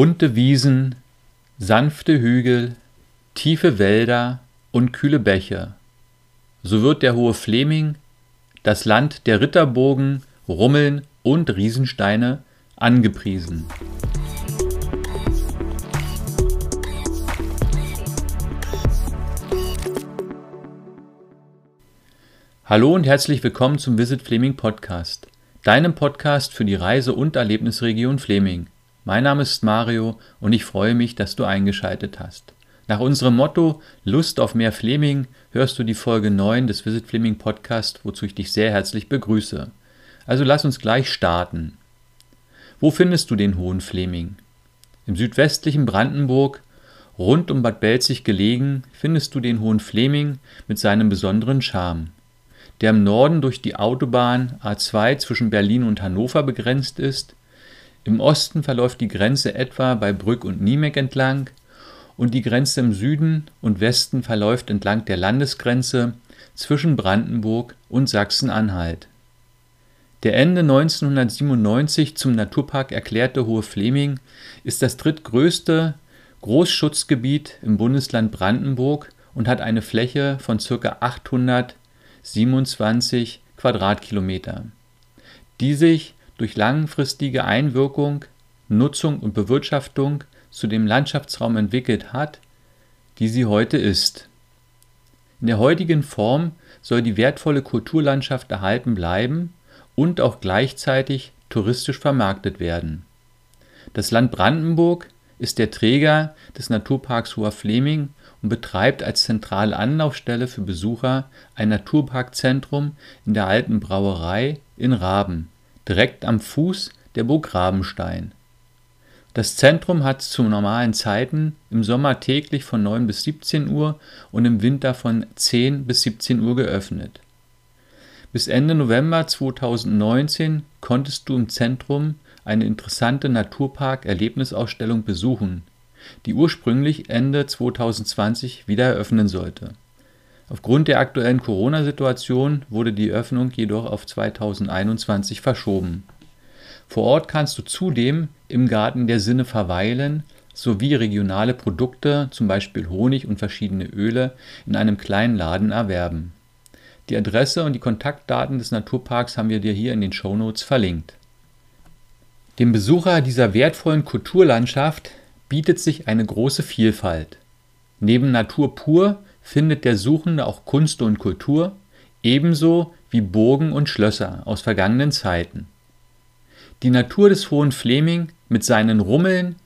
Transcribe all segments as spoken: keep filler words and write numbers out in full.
Bunte Wiesen, sanfte Hügel, tiefe Wälder und kühle Bäche. So wird der Hohe Fläming, das Land der Ritterburgen, Rummeln und Riesensteine, angepriesen. Hallo und herzlich willkommen zum visitFläming Podcast, deinem Podcast für die Reise- und Erlebnisregion Fläming. Mein Name ist Mario und ich freue mich, dass du eingeschaltet hast. Nach unserem Motto Lust auf mehr Fläming hörst du die Folge neun des visitFläming Podcast, wozu ich dich sehr herzlich begrüße. Also lass uns gleich starten. Wo findest du den Hohen Fläming? Im südwestlichen Brandenburg, rund um Bad Belzig gelegen, findest du den Hohen Fläming mit seinem besonderen Charme, der im Norden durch die Autobahn A zwei zwischen Berlin und Hannover begrenzt ist. Im Osten verläuft die Grenze etwa bei Brück und Niemegk entlang und die Grenze im Süden und Westen verläuft entlang der Landesgrenze zwischen Brandenburg und Sachsen-Anhalt. Der Ende neunzehnhundertsiebenundneunzig zum Naturpark erklärte Hohe Fläming ist das drittgrößte Großschutzgebiet im Bundesland Brandenburg und hat eine Fläche von ca. achthundertsiebenundzwanzig Quadratkilometer, die sich durch langfristige Einwirkung, Nutzung und Bewirtschaftung zu dem Landschaftsraum entwickelt hat, die sie heute ist. In der heutigen Form soll die wertvolle Kulturlandschaft erhalten bleiben und auch gleichzeitig touristisch vermarktet werden. Das Land Brandenburg ist der Träger des Naturparks Hoher Fläming und betreibt als zentrale Anlaufstelle für Besucher ein Naturparkzentrum in der alten Brauerei in Raben, direkt am Fuß der Burg Rabenstein. Das Zentrum hat zu normalen Zeiten im Sommer täglich von neun bis siebzehn Uhr und im Winter von zehn bis siebzehn Uhr geöffnet. Bis Ende November zweitausendneunzehn konntest du im Zentrum eine interessante Naturpark-Erlebnisausstellung besuchen, die ursprünglich Ende zweitausendzwanzig wieder eröffnen sollte. Aufgrund der aktuellen Corona-Situation wurde die Öffnung jedoch auf zweitausendeinundzwanzig verschoben. Vor Ort kannst du zudem im Garten der Sinne verweilen, sowie regionale Produkte, zum Beispiel Honig und verschiedene Öle, in einem kleinen Laden erwerben. Die Adresse und die Kontaktdaten des Naturparks haben wir dir hier in den Shownotes verlinkt. Dem Besucher dieser wertvollen Kulturlandschaft bietet sich eine große Vielfalt. Neben Natur pur findet der Suchende auch Kunst und Kultur, ebenso wie Burgen und Schlösser aus vergangenen Zeiten. Die Natur des Hohen Fläming mit seinen Rummeln,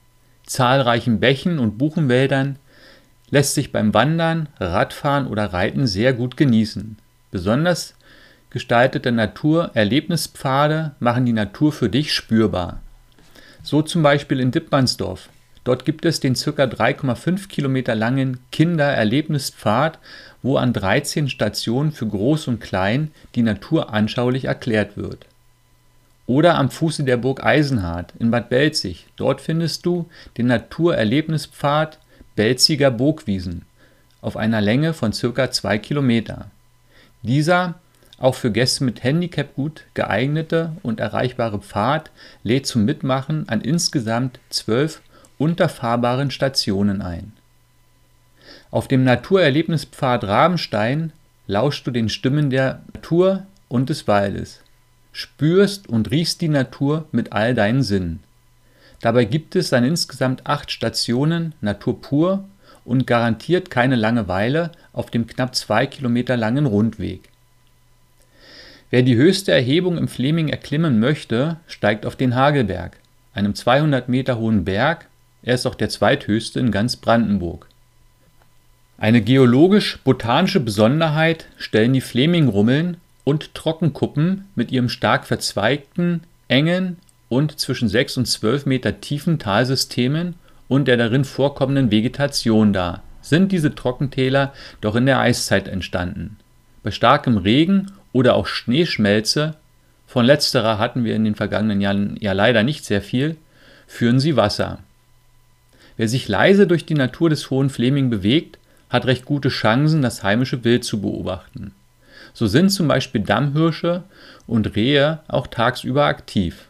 zahlreichen Bächen und Buchenwäldern lässt sich beim Wandern, Radfahren oder Reiten sehr gut genießen. Besonders gestaltete Natur-Erlebnispfade machen die Natur für dich spürbar. So zum Beispiel in Dippmannsdorf. Dort gibt es den ca. drei Komma fünf Kilometer langen Kindererlebnispfad, wo an dreizehn Stationen für Groß und Klein die Natur anschaulich erklärt wird. Oder am Fuße der Burg Eisenhardt in Bad Belzig. Dort findest du den Naturerlebnispfad Belziger Burgwiesen auf einer Länge von ca. zwei Kilometer. Dieser, auch für Gäste mit Handicap gut geeignete und erreichbare Pfad, lädt zum Mitmachen an insgesamt zwölf unterfahrbaren Stationen ein. Auf dem Naturerlebnispfad Rabenstein lauschst du den Stimmen der Natur und des Waldes, spürst und riechst die Natur mit all deinen Sinnen. Dabei gibt es an insgesamt acht Stationen Natur pur und garantiert keine Langeweile auf dem knapp zwei Kilometer langen Rundweg. Wer die höchste Erhebung im Fläming erklimmen möchte, steigt auf den Hagelberg, einem zweihundert Meter hohen Berg. Er ist auch der zweithöchste in ganz Brandenburg. Eine geologisch-botanische Besonderheit stellen die Flämingrummeln und Trockenkuppen mit ihrem stark verzweigten, engen und zwischen sechs und zwölf Meter tiefen Talsystemen und der darin vorkommenden Vegetation dar. Sind diese Trockentäler doch in der Eiszeit entstanden. Bei starkem Regen oder auch Schneeschmelze, von letzterer hatten wir in den vergangenen Jahren ja leider nicht sehr viel, führen sie Wasser. Wer sich leise durch die Natur des Hohen Fläming bewegt, hat recht gute Chancen, das heimische Wild zu beobachten. So sind zum Beispiel Dammhirsche und Rehe auch tagsüber aktiv.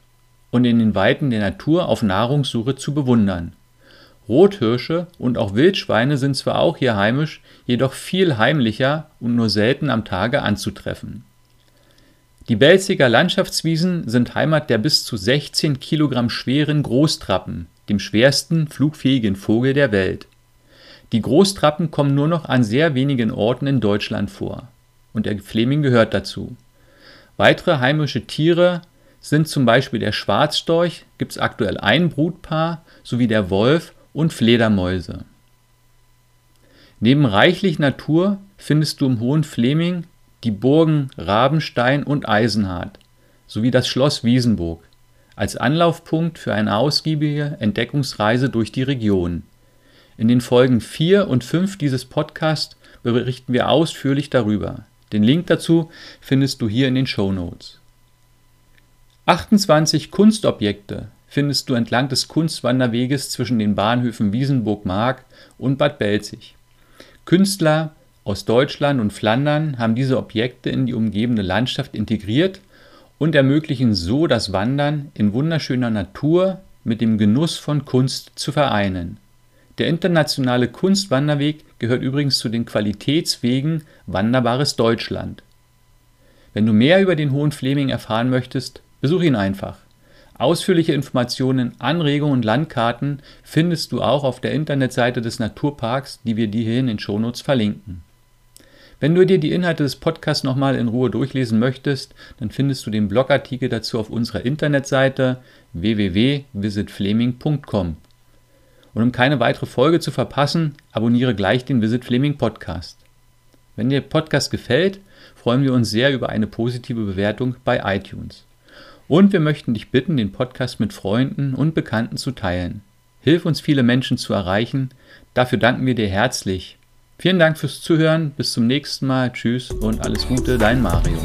und in den Weiten der Natur auf Nahrungssuche zu bewundern. Rothirsche und auch Wildschweine sind zwar auch hier heimisch, jedoch viel heimlicher und nur selten am Tage anzutreffen. Die Belziger Landschaftswiesen sind Heimat der bis zu sechzehn Kilogramm schweren Großtrappen, dem schwersten flugfähigen Vogel der Welt. Die Großtrappen kommen nur noch an sehr wenigen Orten in Deutschland vor. Und der Fläming gehört dazu. Weitere heimische Tiere sind zum Beispiel der Schwarzstorch, gibt es aktuell ein Brutpaar, sowie der Wolf und Fledermäuse. Neben reichlich Natur findest du im Hohen Fläming die Burgen Rabenstein und Eisenhardt sowie das Schloss Wiesenburg als Anlaufpunkt für eine ausgiebige Entdeckungsreise durch die Region. In den Folgen vier und fünf dieses Podcasts berichten wir ausführlich darüber. Den Link dazu findest du hier in den Shownotes. achtundzwanzig Kunstobjekte findest du entlang des Kunstwanderweges zwischen den Bahnhöfen Wiesenburg-Mark und Bad Belzig. Künstler aus Deutschland und Flandern haben diese Objekte in die umgebende Landschaft integriert und ermöglichen so das Wandern in wunderschöner Natur mit dem Genuss von Kunst zu vereinen. Der internationale Kunstwanderweg gehört übrigens zu den Qualitätswegen Wanderbares Deutschland. Wenn du mehr über den Hohen Fläming erfahren möchtest, besuch ihn einfach. Ausführliche Informationen, Anregungen und Landkarten findest du auch auf der Internetseite des Naturparks, die wir dir hier in den Shownotes verlinken. Wenn du dir die Inhalte des Podcasts nochmal in Ruhe durchlesen möchtest, dann findest du den Blogartikel dazu auf unserer Internetseite w w w punkt visit fläming punkt com. Und um keine weitere Folge zu verpassen, abonniere gleich den visitFläming Podcast. Wenn dir der Podcast gefällt, freuen wir uns sehr über eine positive Bewertung bei iTunes. Und wir möchten dich bitten, den Podcast mit Freunden und Bekannten zu teilen. Hilf uns, viele Menschen zu erreichen. Dafür danken wir dir herzlich. Vielen Dank fürs Zuhören. Bis zum nächsten Mal. Tschüss und alles Gute, dein Mario.